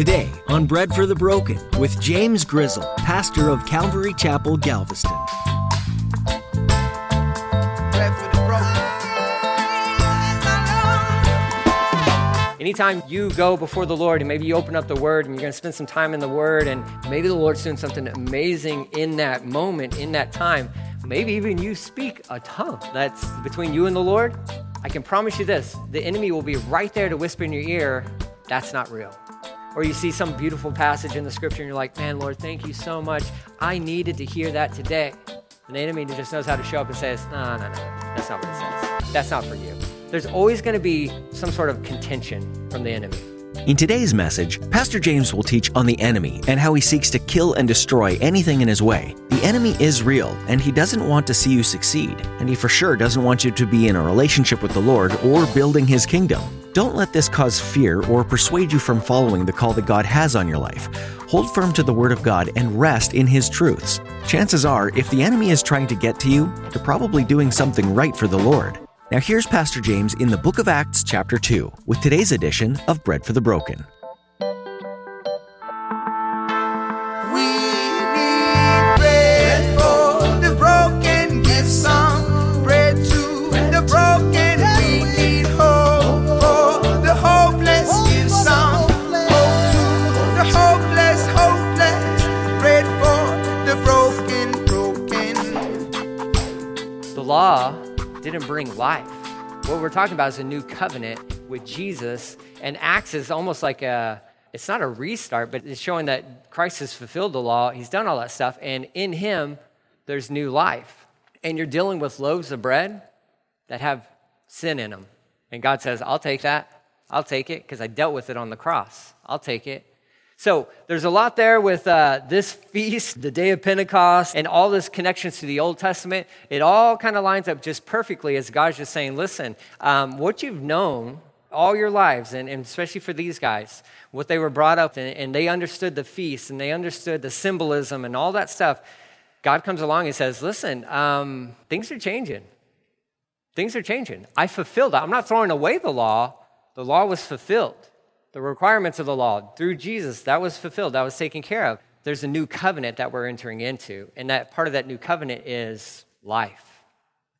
Today on Bread for the Broken with James Grizzle, pastor of Calvary Chapel, Galveston. Bread for the broken. Anytime you go before the Lord and maybe you open up the Word and you're going to spend some time in the Word and maybe the Lord's doing something amazing in that moment, in that time, maybe even you speak a tongue that's between you and the Lord, I can promise you this, the enemy will be right there to whisper in your ear, that's not real. Or you see some beautiful passage in the scripture and you're like, man, Lord, thank you so much. I needed to hear that today. And the enemy just knows how to show up and says, no, that's not what it says. That's not for you. There's always going to be some sort of contention from the enemy. In today's message, Pastor James will teach on the enemy and how he seeks to kill and destroy anything in his way. The enemy is real, and he doesn't want to see you succeed, and he for sure doesn't want you to be in a relationship with the Lord or building his kingdom. Don't let this cause fear or persuade you from following the call that God has on your life. Hold firm to the Word of God and rest in His truths. Chances are, if the enemy is trying to get to you, you're probably doing something right for the Lord. Now here's Pastor James in the book of Acts chapter 2 with today's edition of Bread for the Broken. Law didn't bring life. What we're talking about is a new covenant with Jesus, and Acts is almost like it's not a restart, but it's showing that Christ has fulfilled the law, he's done all that stuff, and in him, there's new life. And you're dealing with loaves of bread that have sin in them. And God says, I'll take that, I'll take it, because I dealt with it on the cross. I'll take it. So there's a lot there with this feast, the day of Pentecost, and all this connections to the Old Testament. It all kind of lines up just perfectly as God's just saying, listen, what you've known all your lives, and especially for these guys, what they were brought up in, and they understood the feast, and they understood the symbolism and all that stuff. God comes along and says, listen, things are changing. Things are changing. I fulfilled it. I'm not throwing away the law. The law was fulfilled. The requirements of the law, through Jesus, that was fulfilled, that was taken care of. There's a new covenant that we're entering into, and that part of that new covenant is life.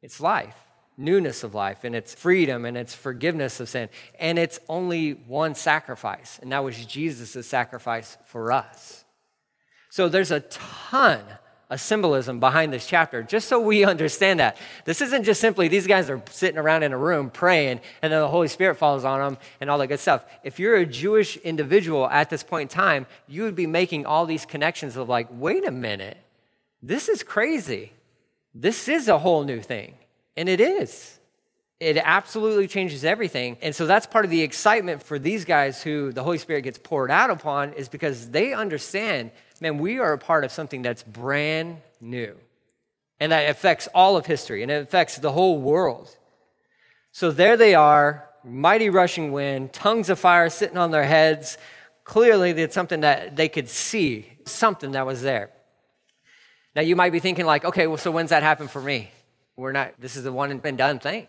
It's life, newness of life, and it's freedom, and it's forgiveness of sin, and it's only one sacrifice, and that was Jesus' sacrifice for us. So there's a ton of symbolism behind this chapter, just so we understand that. This isn't just simply these guys are sitting around in a room praying, and then the Holy Spirit falls on them and all that good stuff. If you're a Jewish individual at this point in time, you would be making all these connections of like, wait a minute, this is crazy. This is a whole new thing, and it is. It absolutely changes everything, and so that's part of the excitement for these guys who the Holy Spirit gets poured out upon is because they understand, man, we are a part of something that's brand new, and that affects all of history, and it affects the whole world. So there they are, mighty rushing wind, tongues of fire sitting on their heads. Clearly, it's something that they could see, something that was there. Now, you might be thinking like, okay, well, so when's that happen for me? This is the one and done thing.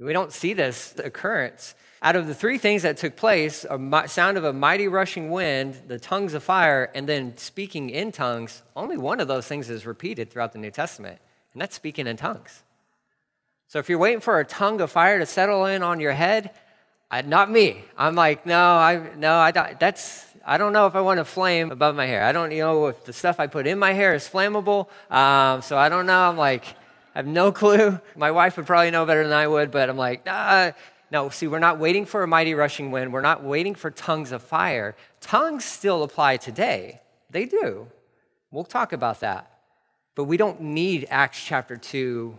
We don't see this occurrence. Out of the three things that took place, a sound of a mighty rushing wind, the tongues of fire, and then speaking in tongues, only one of those things is repeated throughout the New Testament, and that's speaking in tongues. So if you're waiting for a tongue of fire to settle in on your head, not me. I'm like, I don't know if I want a flame above my hair. I don't know if the stuff I put in my hair is flammable, so I don't know. I'm like, I have no clue. My wife would probably know better than I would, but I'm like, no, see, we're not waiting for a mighty rushing wind. We're not waiting for tongues of fire. Tongues still apply today. They do. We'll talk about that. But we don't need Acts chapter 2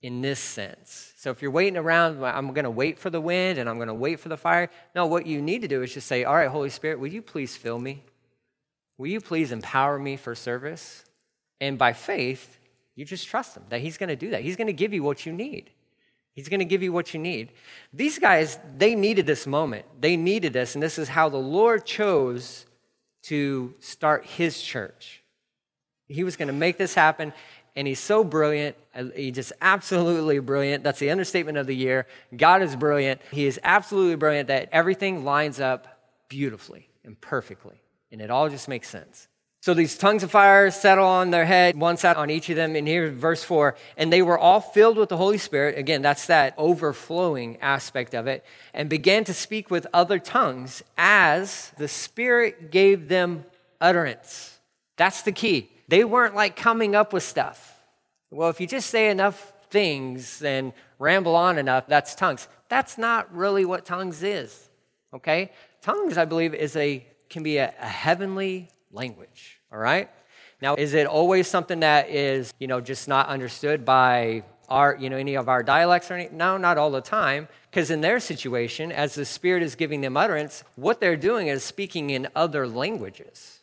in this sense. So if you're waiting around, I'm going to wait for the wind and I'm going to wait for the fire. No, what you need to do is just say, all right, Holy Spirit, will you please fill me? Will you please empower me for service? And by faith, you just trust him that he's going to do that. He's going to give you what you need. He's going to give you what you need. These guys, they needed this moment. They needed this, and this is how the Lord chose to start his church. He was going to make this happen, and he's so brilliant. He's just absolutely brilliant. That's the understatement of the year. God is brilliant. He is absolutely brilliant that everything lines up beautifully. and perfectly. And it all just makes sense. So these tongues of fire settle on their head, one sat on each of them. And here's verse 4, and they were all filled with the Holy Spirit. Again, that's that overflowing aspect of it. And began to speak with other tongues as the Spirit gave them utterance. That's the key. They weren't like coming up with stuff. Well, if you just say enough things and ramble on enough, that's tongues. That's not really what tongues is, okay? Tongues, I believe, can be a heavenly language. All right. Now, is it always something that is, just not understood by our, any of our dialects or anything? No, not all the time. Because in their situation, as the Spirit is giving them utterance, what they're doing is speaking in other languages.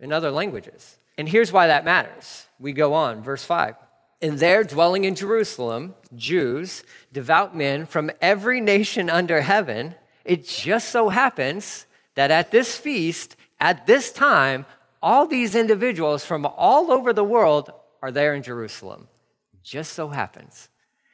And here's why that matters. We go on, verse 5. And there dwelling in Jerusalem, Jews, devout men from every nation under heaven, it just so happens that at this feast, at this time, all these individuals from all over the world are there in Jerusalem. Just so happens.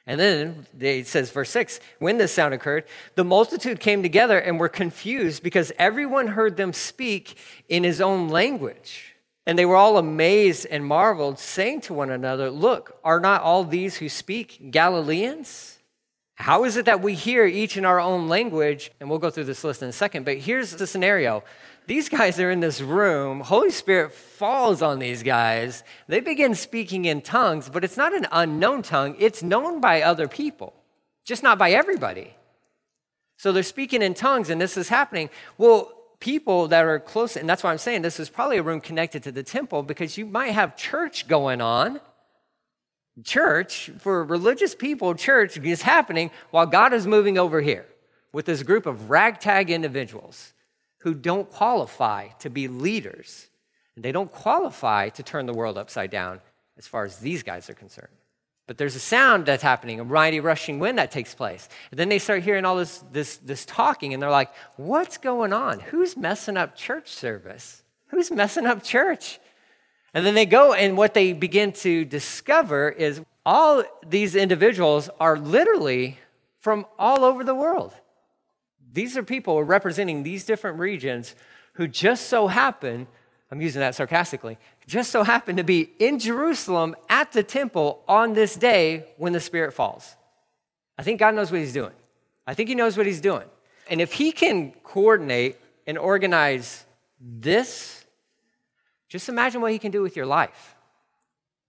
And then it says, verse 6, when this sound occurred, the multitude came together and were confused because everyone heard them speak in his own language. And they were all amazed and marveled, saying to one another, look, are not all these who speak Galileans? How is it that we hear each in our own language? And we'll go through this list in a second, but here's the scenario. These guys are in this room. Holy Spirit falls on these guys. They begin speaking in tongues, but it's not an unknown tongue. It's known by other people, just not by everybody. So they're speaking in tongues, and this is happening. Well, people that are close, and that's why I'm saying this is probably a room connected to the temple because you might have church going on. Church, for religious people, church is happening while God is moving over here with this group of ragtag individuals who don't qualify to be leaders. And they don't qualify to turn the world upside down as far as these guys are concerned. But there's a sound that's happening, a mighty rushing wind that takes place. And then they start hearing all this talking, and they're like, what's going on? Who's messing up church service? Who's messing up church? And then they go, and what they begin to discover is all these individuals are literally from all over the world. These are people representing these different regions who just so happen, I'm using that sarcastically, just so happen to be in Jerusalem at the temple on this day when the Spirit falls. I think God knows what he's doing. I think he knows what he's doing. And if he can coordinate and organize this, just imagine what he can do with your life.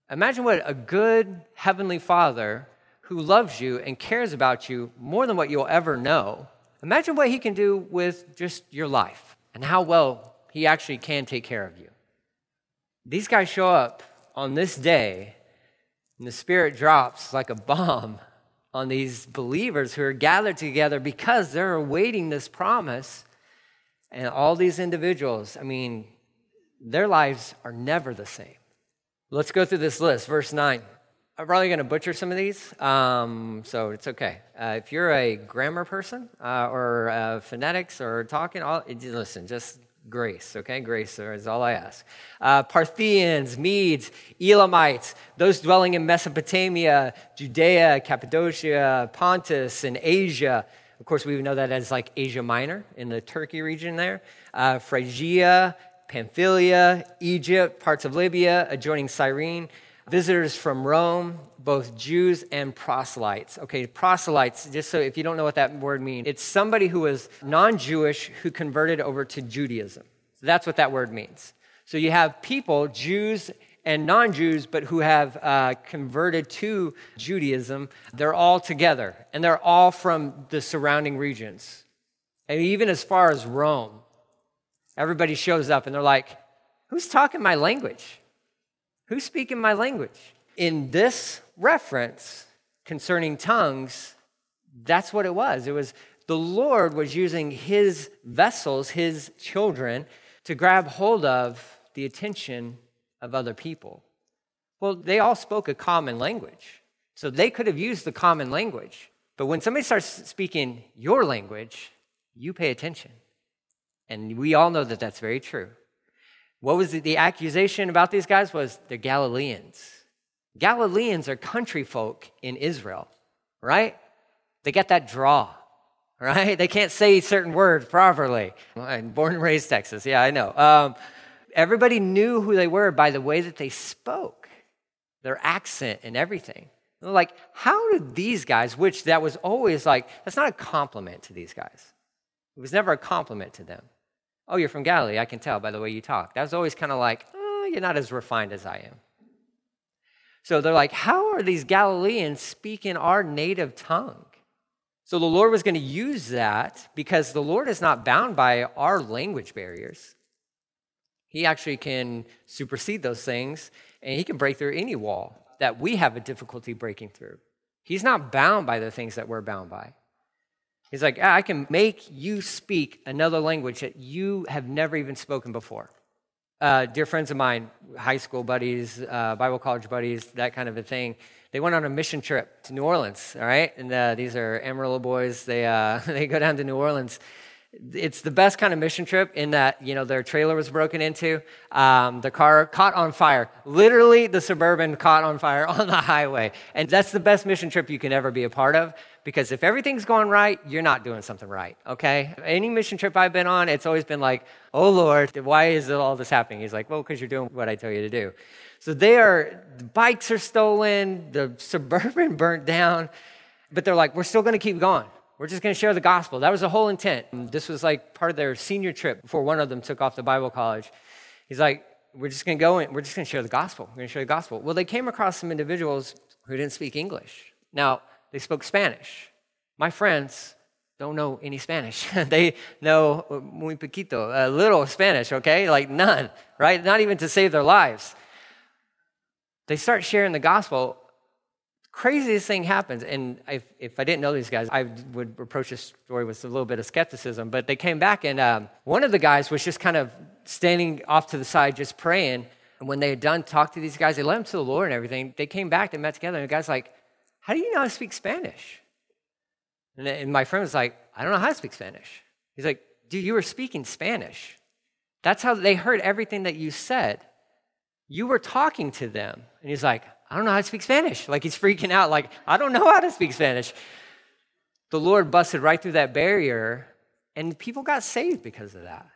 Imagine what a good heavenly Father who loves you and cares about you more than what you'll ever know. Imagine what he can do with just your life and how well he actually can take care of you. These guys show up on this day, and the Spirit drops like a bomb on these believers who are gathered together because they're awaiting this promise. And all these individuals, their lives are never the same. Let's go through this list, verse 9. I'm probably going to butcher some of these, so it's okay. If you're a grammar person or phonetics or talking, listen, just grace, okay? Grace is all I ask. Parthians, Medes, Elamites, those dwelling in Mesopotamia, Judea, Cappadocia, Pontus, and Asia. Of course, we know that as like Asia Minor in the Turkey region there. Phrygia, Pamphylia, Egypt, parts of Libya, adjoining Cyrene. Visitors from Rome, both Jews and proselytes. Okay, proselytes, just so if you don't know what that word means, it's somebody who was non-Jewish who converted over to Judaism. So that's what that word means. So you have people, Jews and non-Jews, but who have converted to Judaism. They're all together, and they're all from the surrounding regions. And even as far as Rome, everybody shows up, and they're like, who's talking my language? Who's speaking my language? In this reference concerning tongues, that's what it was. It was the Lord was using his vessels, his children, to grab hold of the attention of other people. Well, they all spoke a common language, so they could have used the common language. But when somebody starts speaking your language, you pay attention. And we all know that that's very true. What was the accusation about these guys was they're Galileans. Galileans are country folk in Israel, right? They got that draw. right? They can't say certain words properly. I'm born and raised Texas. Yeah, I know. Everybody knew who they were by the way that they spoke, their accent and everything. Like, how did these guys, which that was always like, that's not a compliment to these guys. It was never a compliment to them. Oh, you're from Galilee. I can tell by the way you talk. That was always kind of like, oh, you're not as refined as I am. So they're like, how are these Galileans speaking our native tongue? So the Lord was going to use that because the Lord is not bound by our language barriers. He actually can supersede those things, and he can break through any wall that we have a difficulty breaking through. He's not bound by the things that we're bound by. He's like, I can make you speak another language that you have never even spoken before. Dear friends of mine, high school buddies, Bible college buddies, that kind of a thing, they went on a mission trip to New Orleans, all right? And these are Amarillo boys. They go down to New Orleans. It's the best kind of mission trip in that, you know, their trailer was broken into. The car caught on fire. Literally, the Suburban caught on fire on the highway. And that's the best mission trip you can ever be a part of, because if everything's going right, you're not doing something right, okay? Any mission trip I've been on, it's always been like, oh, Lord, why is all this happening? He's like, well, because you're doing what I tell you to do. So the bikes are stolen, the Suburban burnt down, but they're like, we're still going to keep going. We're just going to share the gospel. That was the whole intent. And this was like part of their senior trip before one of them took off to Bible college. He's like, we're just going to go and we're just going to share the gospel. We're going to share the gospel. Well, they came across some individuals who didn't speak English. Now, they spoke Spanish. My friends don't know any Spanish. They know muy poquito, a little Spanish, okay? Like none, right? Not even to save their lives. They start sharing the gospel. Craziest thing happens, and if I didn't know these guys, I would approach this story with a little bit of skepticism, but they came back, and one of the guys was just kind of standing off to the side just praying, and when they had done talk to these guys, they led them to the Lord and everything. They came back, they met together, and the guy's like, how do you know how to speak Spanish? And my friend was like, I don't know how to speak Spanish. He's like, dude, you were speaking Spanish. That's how they heard everything that you said. You were talking to them. And he's like, I don't know how to speak Spanish. Like, he's freaking out. Like, I don't know how to speak Spanish. The Lord busted right through that barrier, and people got saved because of that.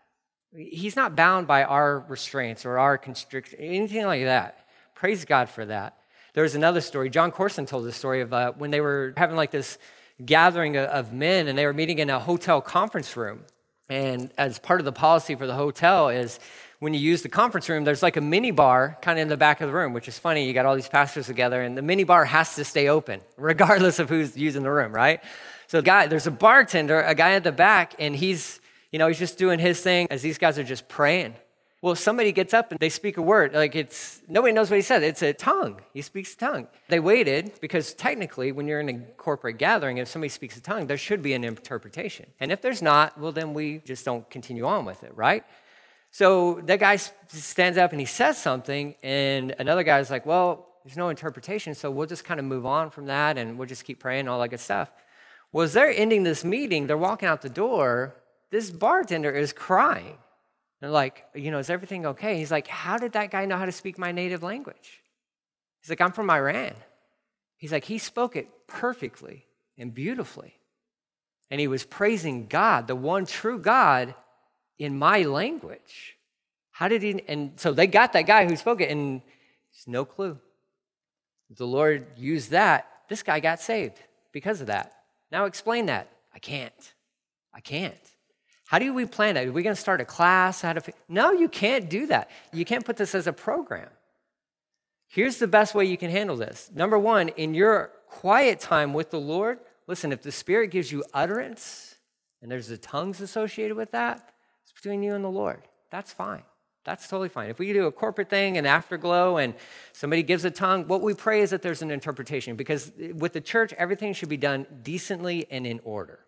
He's not bound by our restraints or our constriction, anything like that. Praise God for that. There's another story. John Corson told the story of when they were having like this gathering of men, and they were meeting in a hotel conference room. And as part of the policy for the hotel is, when you use the conference room, there's like a mini bar kind of in the back of the room, which is funny. You got all these pastors together, and the mini bar has to stay open, regardless of who's using the room, right? So there's a bartender, a guy at the back, and he's just doing his thing as these guys are just praying. Well, somebody gets up and they speak a word. Like, nobody knows what he said. It's a tongue. He speaks a tongue. They waited because technically when you're in a corporate gathering, if somebody speaks a tongue, there should be an interpretation. And if there's not, well, then we just don't continue on with it, right? So that guy stands up and he says something, and another guy's like, well, there's no interpretation, so we'll just kind of move on from that, and we'll just keep praying and all that good stuff. Well, as they're ending this meeting, they're walking out the door, this bartender is crying. They're like, is everything okay? He's like, how did that guy know how to speak my native language? He's like, I'm from Iran. He's like, he spoke it perfectly and beautifully, and he was praising God, the one true God, in my language. How did he? And so they got that guy who spoke it, and there's no clue. The Lord used that. This guy got saved because of that. Now explain that. I can't. How do we plan that? Are we going to start a class? No, you can't do that. You can't put this as a program. Here's the best way you can handle this. Number one, in your quiet time with the Lord, listen, if the Spirit gives you utterance, and there's the tongues associated with that, it's between you and the Lord. That's fine. That's totally fine. If we do a corporate thing, an afterglow, and somebody gives a tongue, what we pray is that there's an interpretation, because with the church, everything should be done decently and in order.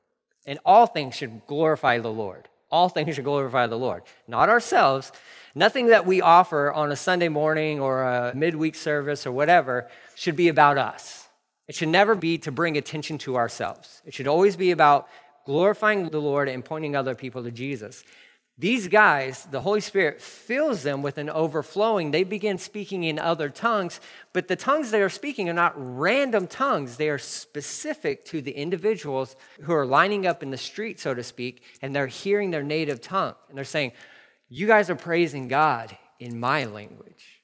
And all things should glorify the Lord. All things should glorify the Lord. Not ourselves. Nothing that we offer on a Sunday morning or a midweek service or whatever should be about us. It should never be to bring attention to ourselves. It should always be about glorifying the Lord and pointing other people to Jesus. These guys, the Holy Spirit fills them with an overflowing. They begin speaking in other tongues, but the tongues they are speaking are not random tongues. They are specific to the individuals who are lining up in the street, so to speak, and they're hearing their native tongue. And they're saying, you guys are praising God in my language,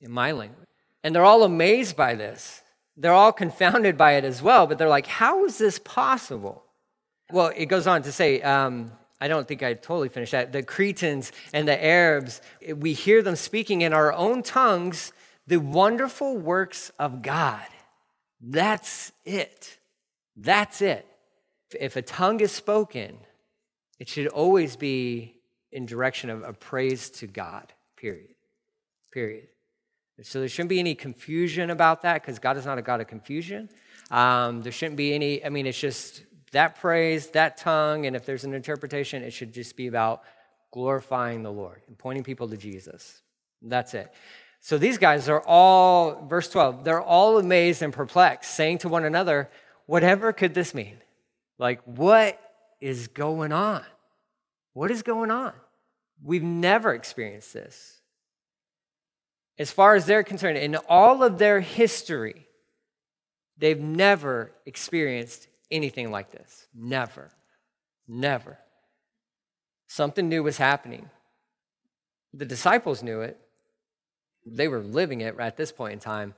in my language. And they're all amazed by this. They're all confounded by it as well, but they're like, how is this possible? Well, it goes on to say, I don't think I totally finished that. The Cretans and the Arabs, we hear them speaking in our own tongues the wonderful works of God. That's it. That's it. If a tongue is spoken, it should always be in direction of a praise to God, period. Period. So there shouldn't be any confusion about that because God is not a God of confusion. There shouldn't be any, I mean, it's just that praise, that tongue, and if there's an interpretation, it should just be about glorifying the Lord and pointing people to Jesus. That's it. So these guys are all, verse 12, they're all amazed and perplexed, saying to one another, whatever could this mean? Like, what is going on? What is going on? We've never experienced this. As far as they're concerned, in all of their history, they've never experienced anything like this. Never. Never. Something new was happening. The disciples knew it. They were living it at this point in time.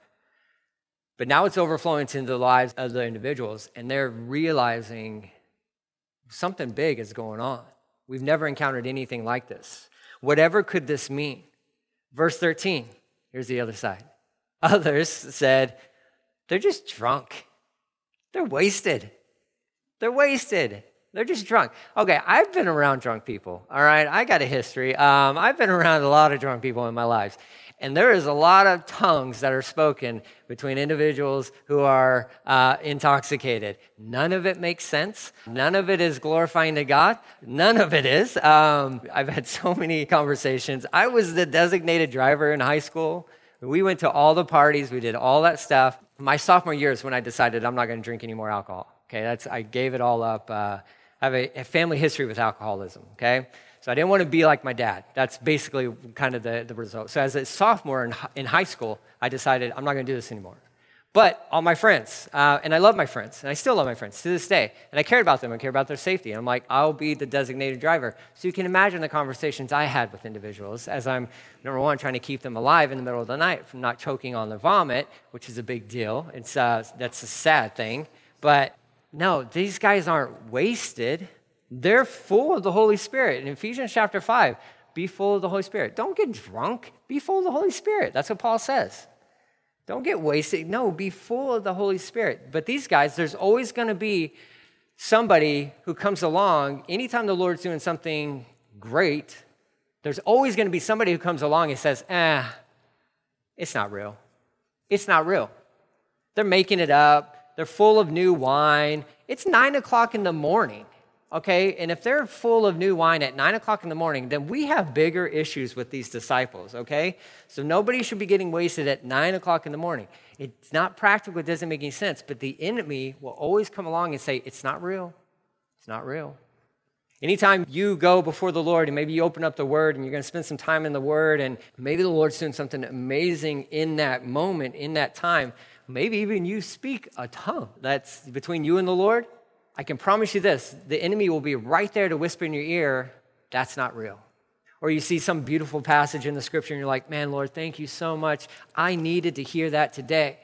But now it's overflowing into the lives of the individuals, and they're realizing something big is going on. We've never encountered anything like this. Whatever could this mean? Verse 13, here's the other side. Others said, they're just drunk. They're wasted. They're wasted. They're just drunk. Okay, I've been around drunk people, all right? I got a history. I've been around a lot of drunk people in my life, and there is a lot of tongues that are spoken between individuals who are intoxicated. None of it makes sense. None of it is glorifying to God. None of it is. I've had so many conversations. I was the designated driver in high school. We went to all the parties. We did all that stuff. My sophomore year is when I decided I'm not going to drink any more alcohol. Okay, I gave it all up. I have a family history with alcoholism. Okay, so I didn't want to be like my dad. That's basically kind of the result. So as a sophomore in high school, I decided I'm not going to do this anymore. But all my friends, and I love my friends, and I still love my friends to this day, and I cared about them. I cared about their safety. And I'm like, I'll be the designated driver. So you can imagine the conversations I had with individuals as I'm, number one, trying to keep them alive in the middle of the night from not choking on their vomit, which is a big deal. That's a sad thing. But no, these guys aren't wasted. They're full of the Holy Spirit. In Ephesians chapter 5, be full of the Holy Spirit. Don't get drunk. Be full of the Holy Spirit. That's what Paul says. Don't get wasted. No, be full of the Holy Spirit. But these guys, there's always going to be somebody who comes along. Anytime the Lord's doing something great, there's always going to be somebody who comes along and says, it's not real. It's not real. They're making it up. They're full of new wine. It's 9 o'clock in the morning, okay? And if they're full of new wine at 9 o'clock in the morning, then we have bigger issues with these disciples, okay? So nobody should be getting wasted at 9 o'clock in the morning. It's not practical. It doesn't make any sense. But the enemy will always come along and say, it's not real. It's not real. Anytime you go before the Lord and maybe you open up the Word and you're going to spend some time in the Word and maybe the Lord's doing something amazing in that moment, in that time, maybe even you speak a tongue that's between you and the Lord, I can promise you this, the enemy will be right there to whisper in your ear, that's not real. Or you see some beautiful passage in the scripture and you're like, man, Lord, thank you so much. I needed to hear that today.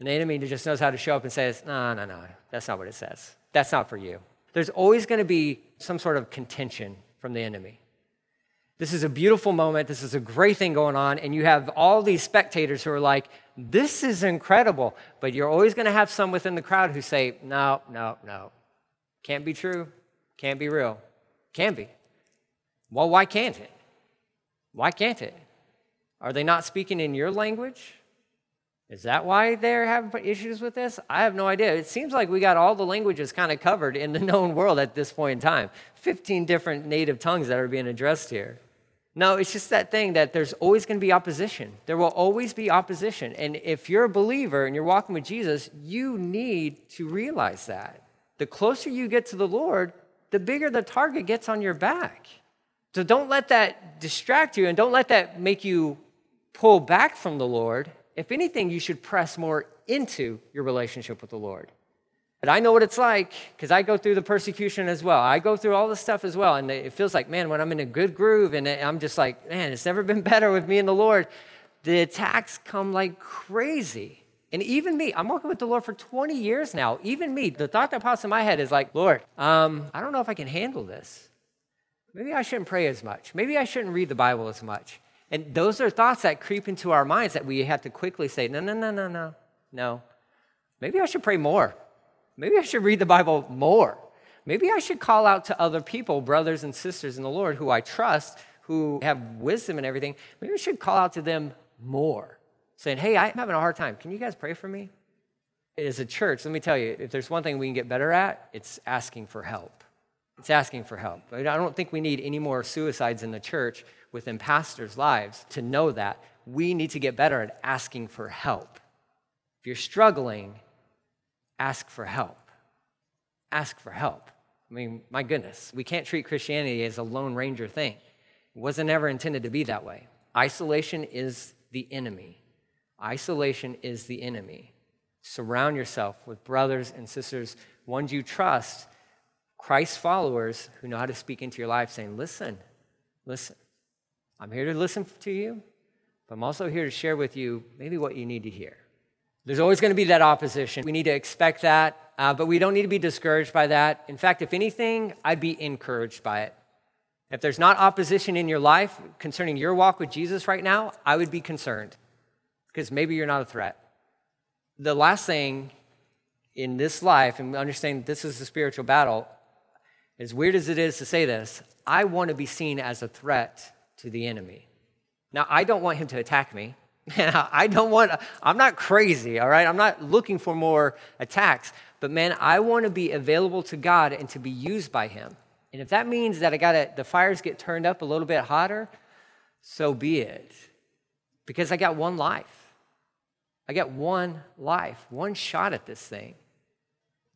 And the enemy just knows how to show up and says, no, that's not what it says. That's not for you. There's always going to be some sort of contention from the enemy. This is a beautiful moment. This is a great thing going on. And you have all these spectators who are like, this is incredible. But you're always going to have some within the crowd who say, no. Can't be true, can't be real, can be. Well, why can't it? Why can't it? Are they not speaking in your language? Is that why they're having issues with this? I have no idea. It seems like we got all the languages kind of covered in the known world at this point in time. 15 different native tongues that are being addressed here. No, it's just that thing that there's always going to be opposition. There will always be opposition. And if you're a believer and you're walking with Jesus, you need to realize that. The closer you get to the Lord, the bigger the target gets on your back. So don't let that distract you, and don't let that make you pull back from the Lord. If anything, you should press more into your relationship with the Lord. And I know what it's like, because I go through the persecution as well. I go through all this stuff as well, and it feels like, man, when I'm in a good groove, and I'm just like, man, it's never been better with me and the Lord, the attacks come like crazy. And even me, I'm walking with the Lord for 20 years now. Even me, the thought that pops in my head is like, Lord, I don't know if I can handle this. Maybe I shouldn't pray as much. Maybe I shouldn't read the Bible as much. And those are thoughts that creep into our minds that we have to quickly say, no. Maybe I should pray more. Maybe I should read the Bible more. Maybe I should call out to other people, brothers and sisters in the Lord who I trust, who have wisdom and everything. Maybe I should call out to them more, saying, hey, I'm having a hard time. Can you guys pray for me? As a church, let me tell you, if there's one thing we can get better at, it's asking for help. It's asking for help. I don't think we need any more suicides in the church within pastors' lives to know that. We need to get better at asking for help. If you're struggling, ask for help. Ask for help. I mean, my goodness, we can't treat Christianity as a Lone Ranger thing. It wasn't ever intended to be that way. Isolation is the enemy. Isolation is the enemy. Surround yourself with brothers and sisters, ones you trust, Christ followers who know how to speak into your life, saying, listen, I'm here to listen to you, but I'm also here to share with you maybe what you need to hear. There's always going to be that opposition. We need to expect that, but we don't need to be discouraged by that. In fact, if anything, I'd be encouraged by it. If there's not opposition in your life concerning your walk with Jesus right now, I would be concerned, because maybe you're not a threat. The last thing in this life, and understanding this is a spiritual battle, as weird as it is to say this, I want to be seen as a threat to the enemy. Now, I don't want him to attack me. Man, I'm not crazy, all right? I'm not looking for more attacks. But man, I want to be available to God and to be used by him. And if that means that the fires get turned up a little bit hotter, so be it. Because I got one life. I got one life, one shot at this thing.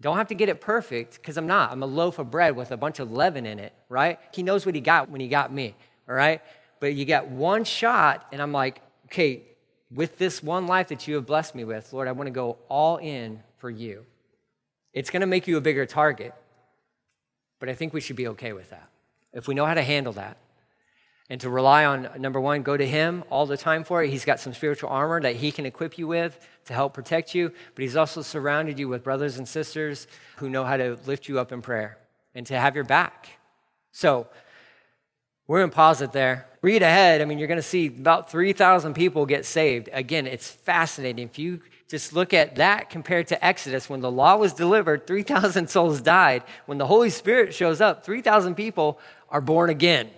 Don't have to get it perfect, because I'm not. I'm a loaf of bread with a bunch of leaven in it, right? He knows what he got when he got me, all right? But you got one shot, and I'm like, okay, with this one life that you have blessed me with, Lord, I want to go all in for you. It's going to make you a bigger target, but I think we should be okay with that if we know how to handle that. And to rely on, number one, go to him all the time for it. He's got some spiritual armor that he can equip you with to help protect you, but he's also surrounded you with brothers and sisters who know how to lift you up in prayer and to have your back. So we're going to pause it there. Read ahead. I mean, you're going to see about 3,000 people get saved. Again, it's fascinating. If you just look at that compared to Exodus, when the law was delivered, 3,000 souls died. When the Holy Spirit shows up, 3,000 people are born again.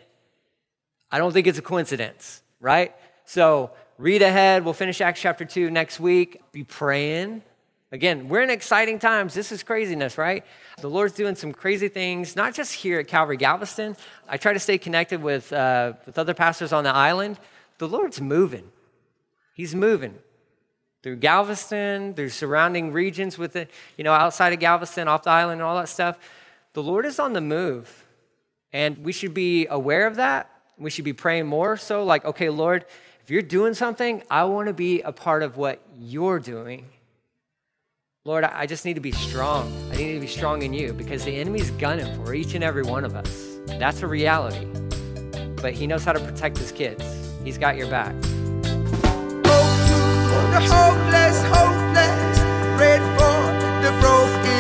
I don't think it's a coincidence, right? So read ahead. We'll finish Acts chapter 2 next week. Be praying. Again, we're in exciting times. This is craziness, right? The Lord's doing some crazy things, not just here at Calvary Galveston. I try to stay connected with other pastors on the island. The Lord's moving. He's moving through Galveston, through surrounding regions with it, outside of Galveston, off the island and all that stuff. The Lord is on the move, and we should be aware of that. We should be praying more so, like, okay, Lord, if you're doing something, I want to be a part of what you're doing. Lord, I just need to be strong. I need to be strong in you, because the enemy's gunning for each and every one of us. That's a reality. But he knows how to protect his kids. He's got your back. Hope to the hopeless, bread for the broken.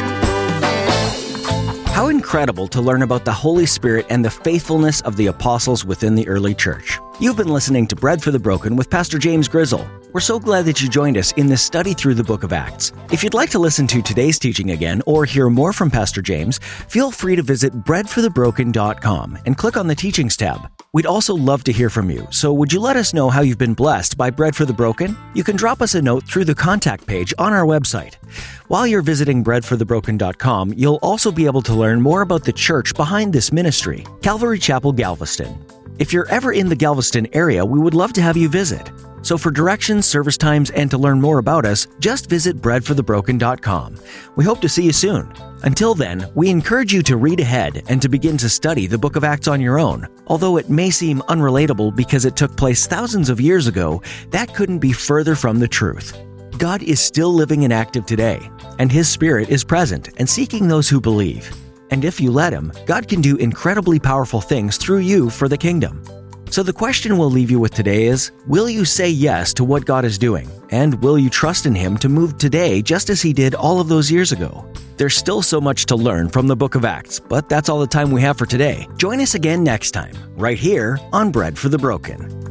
How incredible to learn about the Holy Spirit and the faithfulness of the apostles within the early church. You've been listening to Bread for the Broken with Pastor James Grizzle. We're so glad that you joined us in this study through the book of Acts. If you'd like to listen to today's teaching again or hear more from Pastor James, feel free to visit breadforthebroken.com and click on the Teachings tab. We'd also love to hear from you, so would you let us know how you've been blessed by Bread for the Broken? You can drop us a note through the contact page on our website. While you're visiting breadforthebroken.com, you'll also be able to learn more about the church behind this ministry, Calvary Chapel Galveston. If you're ever in the Galveston area, we would love to have you visit. So for directions, service times, and to learn more about us, just visit breadforthebroken.com. We hope to see you soon. Until then, we encourage you to read ahead and to begin to study the book of Acts on your own. Although it may seem unrelatable because it took place thousands of years ago, that couldn't be further from the truth. God is still living and active today, and His Spirit is present and seeking those who believe. And if you let Him, God can do incredibly powerful things through you for the kingdom. So the question we'll leave you with today is, will you say yes to what God is doing? And will you trust in Him to move today just as He did all of those years ago? There's still so much to learn from the book of Acts, but that's all the time we have for today. Join us again next time, right here on Bread for the Broken.